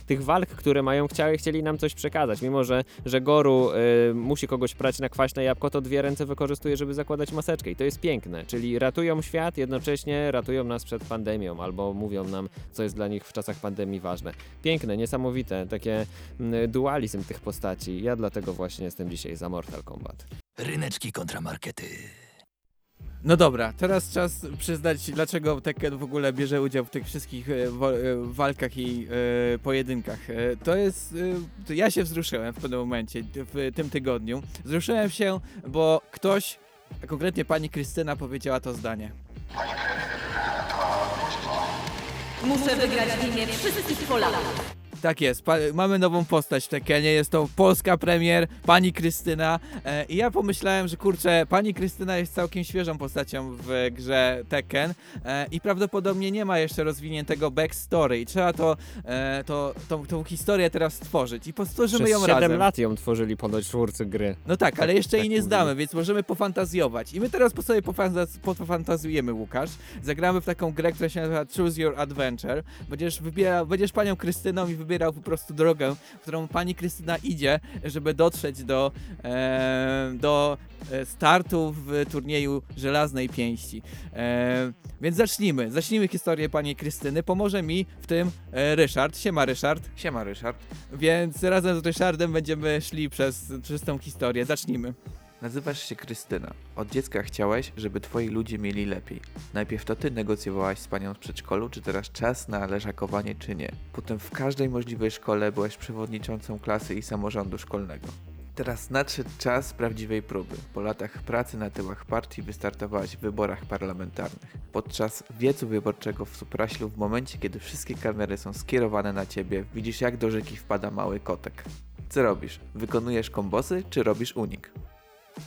tych walk, które mają, chcieli nam coś przekazać. Mimo, że Goru musi kogoś prać na kwaśne jabłko, to dwie ręce wykorzystuje, żeby zakładać maseczkę i to jest piękne, czyli ratują świat, jednocześnie ratują nas przed pandemią albo mówią nam, co jest dla nich w czasach pandemii ważne. Piękne, niesamowite, takie dualizm tych postaci. Ja dlatego właśnie jestem dzisiaj za Mortal Kombat. Ryneczki kontra markety. No dobra, teraz czas przyznać, dlaczego Tekken w ogóle bierze udział w tych wszystkich walkach i pojedynkach. To jest... Ja się wzruszyłem w pewnym momencie, w tym tygodniu. Wzruszyłem się, bo ktoś, a konkretnie pani Krystyna, powiedziała to zdanie. Muszę wygrać w imię wszystkich Polaków. Tak jest, mamy nową postać w Tekkenie, jest to polska premier, pani Krystyna i ja pomyślałem, że kurczę, pani Krystyna jest całkiem świeżą postacią w grze Tekken i prawdopodobnie nie ma jeszcze rozwiniętego backstory i trzeba tą historię teraz stworzyć i stworzymy ją razem. 7 lat ją tworzyli ponoć twórcy gry. No tak, ale jeszcze jej nie znamy, więc możemy pofantazjować i my teraz sobie pofantazjujemy, Łukasz. Zagramy w taką grę, która się nazywa Choose Your Adventure, będziesz panią Krystyną i wybierał po prostu drogę, którą pani Krystyna idzie, żeby dotrzeć do startu w turnieju Żelaznej Pięści. Więc zacznijmy historię pani Krystyny. Pomoże mi w tym Ryszard. Siema Ryszard. Siema Ryszard. Więc razem z Ryszardem będziemy szli przez tą historię. Zacznijmy. Nazywasz się Krystyna. Od dziecka chciałaś, żeby twoi ludzie mieli lepiej. Najpierw to ty negocjowałaś z panią z przedszkolu, czy teraz czas na leżakowanie, czy nie. Potem w każdej możliwej szkole byłaś przewodniczącą klasy i samorządu szkolnego. Teraz nadszedł czas prawdziwej próby. Po latach pracy na tyłach partii wystartowałaś w wyborach parlamentarnych. Podczas wiecu wyborczego w Supraślu, w momencie kiedy wszystkie kamery są skierowane na ciebie, widzisz, jak do rzeki wpada mały kotek. Co robisz? Wykonujesz kombosy, czy robisz unik?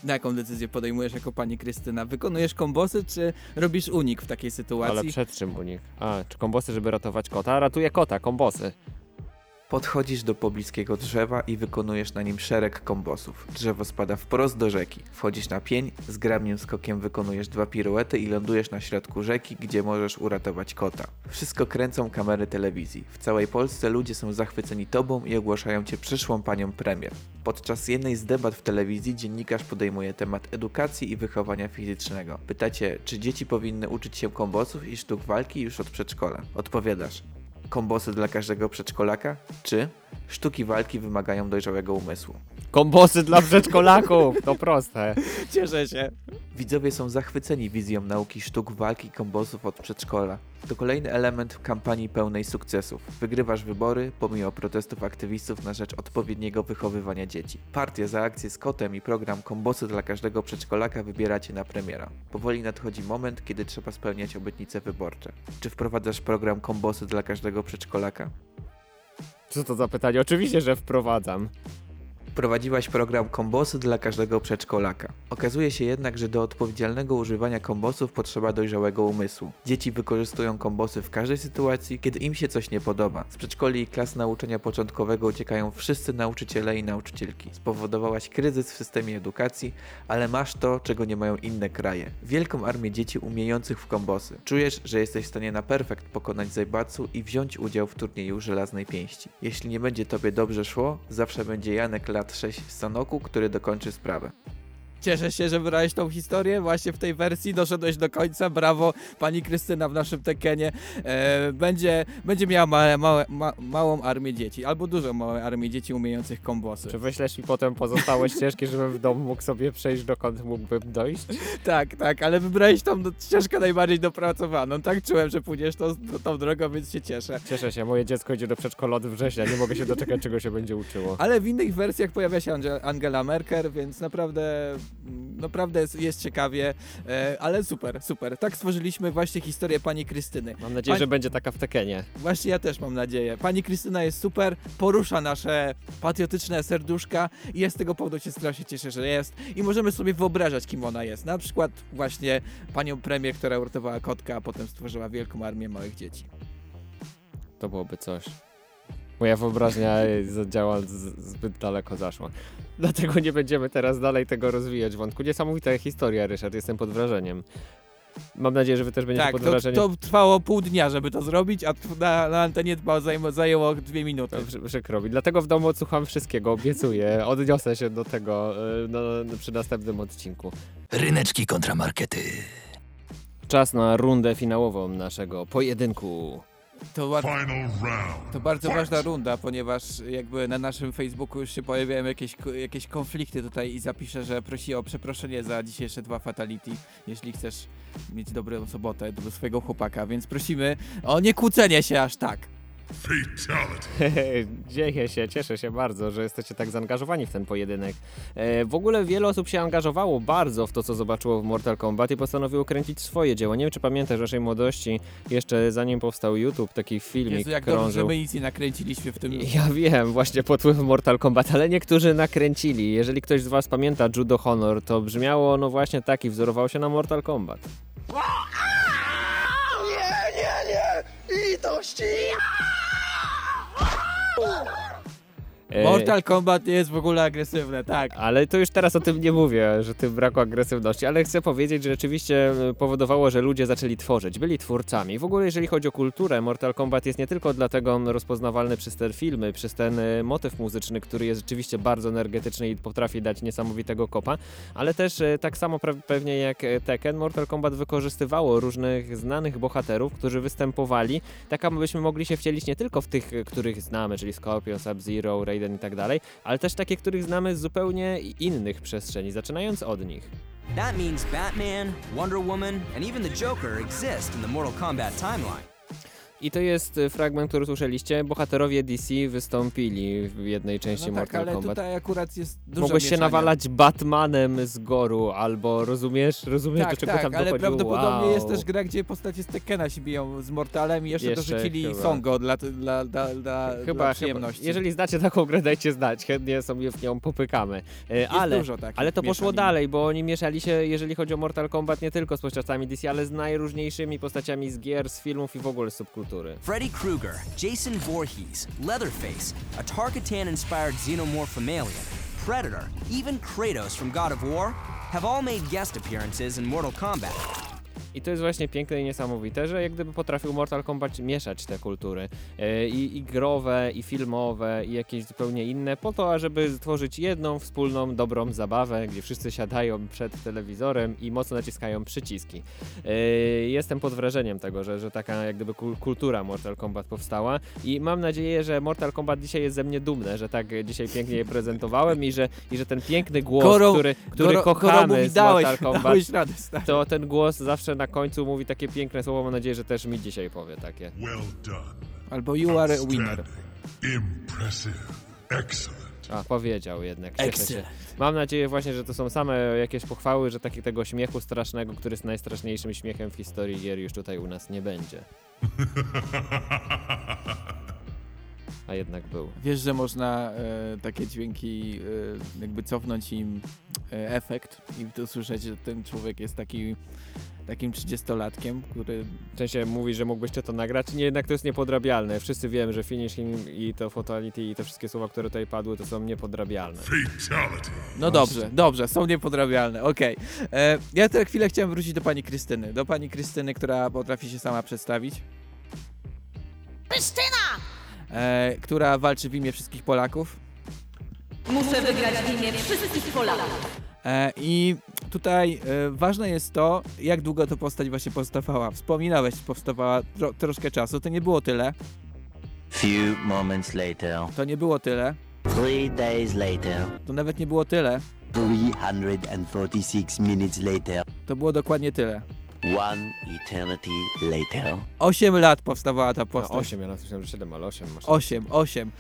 Na jaką decyzję podejmujesz jako pani Krystyna? Wykonujesz kombosy, czy robisz unik w takiej sytuacji? Ale przed czym unik? Czy kombosy, żeby ratować kota? Ratuje kota, kombosy. Podchodzisz do pobliskiego drzewa i wykonujesz na nim szereg kombosów. Drzewo spada wprost do rzeki. Wchodzisz na pień, zgrabnym skokiem wykonujesz 2 piruety i lądujesz na środku rzeki, gdzie możesz uratować kota. Wszystko kręcą kamery telewizji. W całej Polsce ludzie są zachwyceni tobą i ogłaszają cię przyszłą panią premier. Podczas jednej z debat w telewizji dziennikarz podejmuje temat edukacji i wychowania fizycznego. Pytacie, czy dzieci powinny uczyć się kombosów i sztuk walki już od przedszkola. Odpowiadasz. Kombosy dla każdego przedszkolaka? Czy sztuki walki wymagają dojrzałego umysłu? Kombosy dla przedszkolaków! To proste. Cieszę się. Widzowie są zachwyceni wizją nauki sztuk walki i kombosów od przedszkola. To kolejny element w kampanii pełnej sukcesów. Wygrywasz wybory, pomimo protestów aktywistów na rzecz odpowiedniego wychowywania dzieci. Partia za akcję z kotem i program kombosy dla każdego przedszkolaka wybieracie na premiera. Powoli nadchodzi moment, kiedy trzeba spełniać obietnice wyborcze. Czy wprowadzasz program kombosy dla każdego przedszkolaka? Co to za pytanie? Oczywiście, że wprowadzam. Prowadziłaś program kombosy dla każdego przedszkolaka. Okazuje się jednak, że do odpowiedzialnego używania kombosów potrzeba dojrzałego umysłu. Dzieci wykorzystują kombosy w każdej sytuacji, kiedy im się coś nie podoba. Z przedszkoli i klas nauczania początkowego uciekają wszyscy nauczyciele i nauczycielki. Spowodowałaś kryzys w systemie edukacji, ale masz to, czego nie mają inne kraje. Wielką armię dzieci umiejących w kombosy. Czujesz, że jesteś w stanie na perfekt pokonać Zajbacu i wziąć udział w turnieju Żelaznej Pięści. Jeśli nie będzie tobie dobrze szło, zawsze będzie Janek lat 6 w Sanoku, który dokończy sprawę. Cieszę się, że wybrałeś tą historię. Właśnie w tej wersji doszedłeś do końca. Brawo, pani Krystyna w naszym Tekkenie. Będzie miała małą armię dzieci, albo dużą małą armię dzieci umiejących kombosy. Czy wyślesz mi potem pozostałe ścieżki, żebym w domu mógł sobie przejść, dokąd mógłbym dojść? Tak, ale wybrałeś tą ścieżkę najbardziej dopracowaną. Tak czułem, że pójdziesz tą drogą, więc się cieszę. Cieszę się, moje dziecko idzie do przedszkola od września. Nie mogę się doczekać, czego się będzie uczyło. Ale w innych wersjach pojawia się Angela Merkel, więc naprawdę... naprawdę jest ciekawie, ale super, super. Tak stworzyliśmy właśnie historię pani Krystyny. Mam nadzieję, że będzie taka w Tekenie. Właśnie ja też mam nadzieję. Pani Krystyna jest super, porusza nasze patriotyczne serduszka i ja z tego powodu się strasznie cieszę, że jest i możemy sobie wyobrażać, kim ona jest. Na przykład właśnie panią premier, która uratowała kotka, a potem stworzyła wielką armię małych dzieci. To byłoby coś. Moja wyobraźnia działa zbyt daleko zaszła. Dlatego nie będziemy teraz dalej tego rozwijać wątku. Niesamowita historia, Ryszard. Jestem pod wrażeniem. Mam nadzieję, że wy też będziecie pod wrażeniem. Tak, to trwało pół dnia, żeby to zrobić, a na antenie zajęło 2 minuty. Przykro mi. Dlatego w domu odsłucham wszystkiego, obiecuję. Odniosę się do tego przy następnym odcinku. Ryneczki kontra markety. Czas na rundę finałową naszego pojedynku. To bardzo ważna runda, ponieważ jakby na naszym Facebooku już się pojawiają jakieś konflikty tutaj i zapiszę, że prosi o przeproszenie za dzisiejsze 2 fatality, jeśli chcesz mieć dobrą sobotę do swojego chłopaka, więc prosimy o niekłócenie się aż tak. Fatality. Dzieje się, cieszę się bardzo, że jesteście tak zaangażowani w ten pojedynek. W ogóle wiele osób się angażowało bardzo w to, co zobaczyło w Mortal Kombat i postanowiło kręcić swoje dzieło. Nie wiem, czy pamiętasz w naszej młodości, jeszcze zanim powstał YouTube, taki filmik krążył. Jezu, jak dobrze, że my nic nie nakręciliśmy w tym... Ja wiem, właśnie pod wpływem Mortal Kombat, ale niektórzy nakręcili. Jeżeli ktoś z was pamięta Judo Honor, to brzmiało ono właśnie tak i wzorowało się na Mortal Kombat. Nie! Litości! Mortal Kombat jest w ogóle agresywne, tak. Ale to już teraz o tym nie mówię, że tym braku agresywności, ale chcę powiedzieć, że rzeczywiście powodowało, że ludzie zaczęli tworzyć, byli twórcami. W ogóle jeżeli chodzi o kulturę, Mortal Kombat jest nie tylko dlatego rozpoznawalny przez te filmy, przez ten motyw muzyczny, który jest rzeczywiście bardzo energetyczny i potrafi dać niesamowitego kopa, ale też tak samo pewnie jak Tekken, Mortal Kombat wykorzystywało różnych znanych bohaterów, którzy występowali, tak abyśmy mogli się wcielić nie tylko w tych, których znamy, czyli Skorpion, Sub-Zero, Raiden, i tak dalej, ale też takie, których znamy z zupełnie innych przestrzeni, zaczynając od nich. That means Batman, Wonder Woman and even the Joker exist in the Mortal Kombat timeline. I to jest fragment, który słyszeliście. Bohaterowie DC wystąpili w jednej części Mortal Kombat. Ale tutaj akurat jest dużo mogłeś mieszania. Się nawalać Batmanem z Goru, albo rozumiesz do czego tam dochodziło. Ale prawdopodobnie jest też gra, gdzie postacie z Tekkena się biją z Mortalem i jeszcze dorzucili Songo dla przyjemności. Jeżeli znacie taką grę, dajcie znać. Chętnie sobie w nią popykamy. Ale to poszło dalej, bo oni mieszali się, jeżeli chodzi o Mortal Kombat, nie tylko z postaciami DC, ale z najróżniejszymi postaciami z gier, z filmów i w ogóle subkultury. Freddy Krueger, Jason Voorhees, Leatherface, a Tarkatan-inspired xenomorph mammalian, Predator, even Kratos from God of War have all made guest appearances in Mortal Kombat. I to jest właśnie piękne i niesamowite, że jak gdyby potrafił Mortal Kombat mieszać te kultury i growe, i filmowe, i jakieś zupełnie inne, po to, ażeby stworzyć jedną wspólną, dobrą zabawę, gdzie wszyscy siadają przed telewizorem i mocno naciskają przyciski. Jestem pod wrażeniem tego, że taka jak gdyby kultura Mortal Kombat powstała i mam nadzieję, że Mortal Kombat dzisiaj jest ze mnie dumne, że tak dzisiaj pięknie je prezentowałem i że ten piękny głos, który kochamy z Mortal Kombat, to ten głos zawsze na końcu mówi takie piękne słowo, mam nadzieję, że też mi dzisiaj powie takie. Well done. Albo you are a winner. Impressive. Excellent. A, powiedział jednak. Mam nadzieję właśnie, że to są same jakieś pochwały, że takiego śmiechu strasznego, który jest najstraszniejszym śmiechem w historii gier, już tutaj u nas nie będzie. A jednak był. Wiesz, że można takie dźwięki jakby cofnąć im efekt i to słyszeć, że ten człowiek jest takim 30-latkiem, który... W sensie mówi, że mógłbyś to nagrać, nie, jednak to jest niepodrabialne. Wszyscy wiemy, że finishing i to fatality i te wszystkie słowa, które tutaj padły, to są niepodrabialne. Fatality. No dobrze, są niepodrabialne, okej. Ja teraz chwilę chciałem wrócić do pani Krystyny. Do pani Krystyny, która potrafi się sama przedstawić. Krystyna! Która walczy w imię wszystkich Polaków. Muszę wygrać w imię wszystkich Polaków. I tutaj ważne jest to, jak długo ta postać właśnie powstawała. Wspominałeś, powstawała troszkę czasu, to nie było tyle. Few moments later. To nie było tyle. 3 days later. To nawet nie było tyle. 346 minutes later. To było dokładnie tyle. One eternity later. 8 lat powstawała ta postać. No 8, ja myślałem, że 7, ale 8. 8.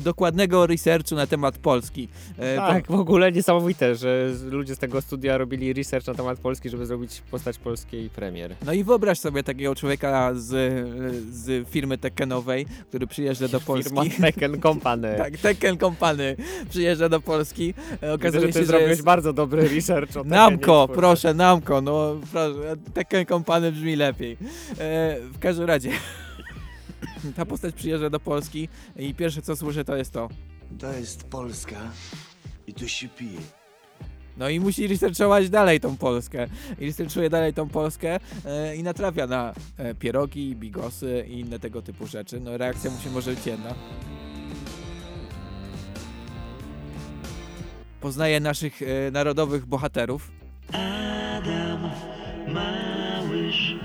Dokładnego researchu na temat Polski. Tak, w ogóle niesamowite, że ludzie z tego studia robili research na temat Polski, żeby zrobić postać polskiej premier. No i wyobraź sobie takiego człowieka z firmy tekkenowej, który przyjeżdża do Polski. Firma Tekken Company. Tak, Tekken Company przyjeżdża do Polski. Okazuje się, że zrobiłeś bardzo dobry research o Namco, proszę, Namco, no. Tekken Company brzmi lepiej. W każdym razie ta postać przyjeżdża do Polski i pierwsze co słyszę to jest to. To jest Polska i tu się pije. No i musi researchować dalej tą Polskę. I researchuje dalej tą Polskę i natrafia na pierogi, bigosy i inne tego typu rzeczy. No reakcja mu się może być jedna. Poznaje naszych narodowych bohaterów. Adam Małysz,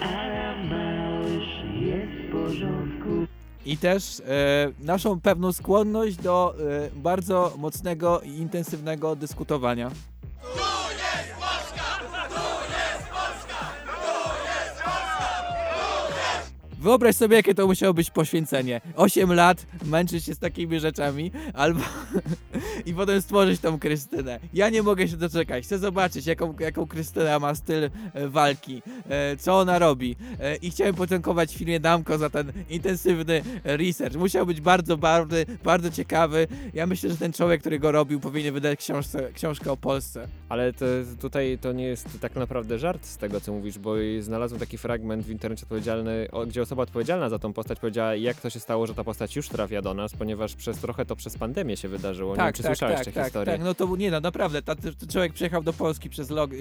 Adam Małysz jest w porządku. I też naszą pewną skłonność do bardzo mocnego i intensywnego dyskutowania. Wyobraź sobie, jakie to musiało być poświęcenie. 8 lat męczyć się z takimi rzeczami, albo i potem stworzyć tą Krystynę. Ja nie mogę się doczekać. Chcę zobaczyć, jaką Krystyna ma styl walki, co ona robi. I chciałem podziękować firmie Namco za ten intensywny research. Musiał być bardzo barwny, bardzo ciekawy. Ja myślę, że ten człowiek, który go robił, powinien wydać książkę o Polsce. Ale tutaj to nie jest tak naprawdę żart z tego, co mówisz, bo znalazłem taki fragment w internecie odpowiedzialny, gdzie osoba odpowiedzialna za tą postać powiedziała, jak to się stało, że ta postać już trafia do nas, ponieważ przez pandemię się wydarzyło. Tak, nie wiem, czy słyszałeś tę historię. Tak, naprawdę, człowiek przyjechał do Polski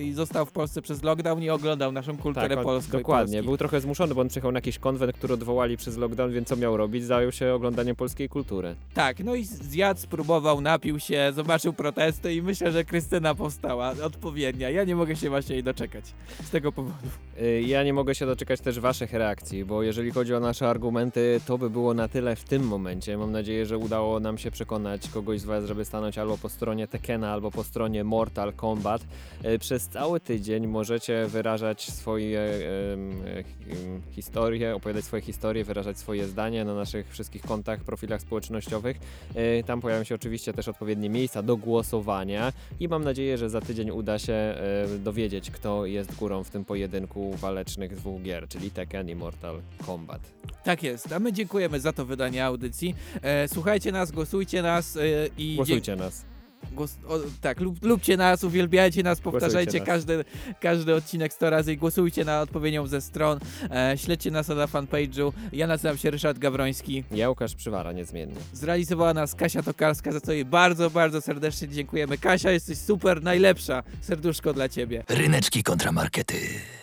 i został w Polsce przez lockdown i oglądał naszą kulturę polską. Dokładnie, był trochę zmuszony, bo on przyjechał na jakiś konwent, który odwołali przez lockdown, więc co miał robić? Zajął się oglądaniem polskiej kultury. Tak, no i zjadł, spróbował, napił się, zobaczył protesty i myślę, że Krystyna powstała odpowiednia. Ja nie mogę się właśnie jej doczekać z tego powodu. Ja nie mogę się doczekać też waszych reakcji, bo jeżeli chodzi o nasze argumenty, to by było na tyle w tym momencie. Mam nadzieję, że udało nam się przekonać kogoś z was, żeby stanąć albo po stronie Tekkena, albo po stronie Mortal Kombat. Przez cały tydzień możecie wyrażać swoje historie, opowiadać swoje historie, wyrażać swoje zdanie na naszych wszystkich kontach, profilach społecznościowych. Tam pojawią się oczywiście też odpowiednie miejsca do głosowania i mam nadzieję, że za tydzień uda się dowiedzieć, kto jest górą w tym pojedynku walecznych dwóch gier, czyli Tekken i Mortal Kombat. Tak jest, a my dziękujemy za to wydanie audycji. Słuchajcie nas, głosujcie nas i... Głosujcie nas. Lubcie nas, uwielbiajcie nas, powtarzajcie każdy odcinek 100 razy i głosujcie na odpowiednią ze stron. Śledźcie nas na fanpage'u. Ja nazywam się Ryszard Gawroński. Ja Łukasz Przywara, niezmiennie. Zrealizowała nas Kasia Tokarska, za co jej bardzo, bardzo serdecznie dziękujemy. Kasia, jesteś super, najlepsza. Serduszko dla ciebie. Ryneczki kontra markety.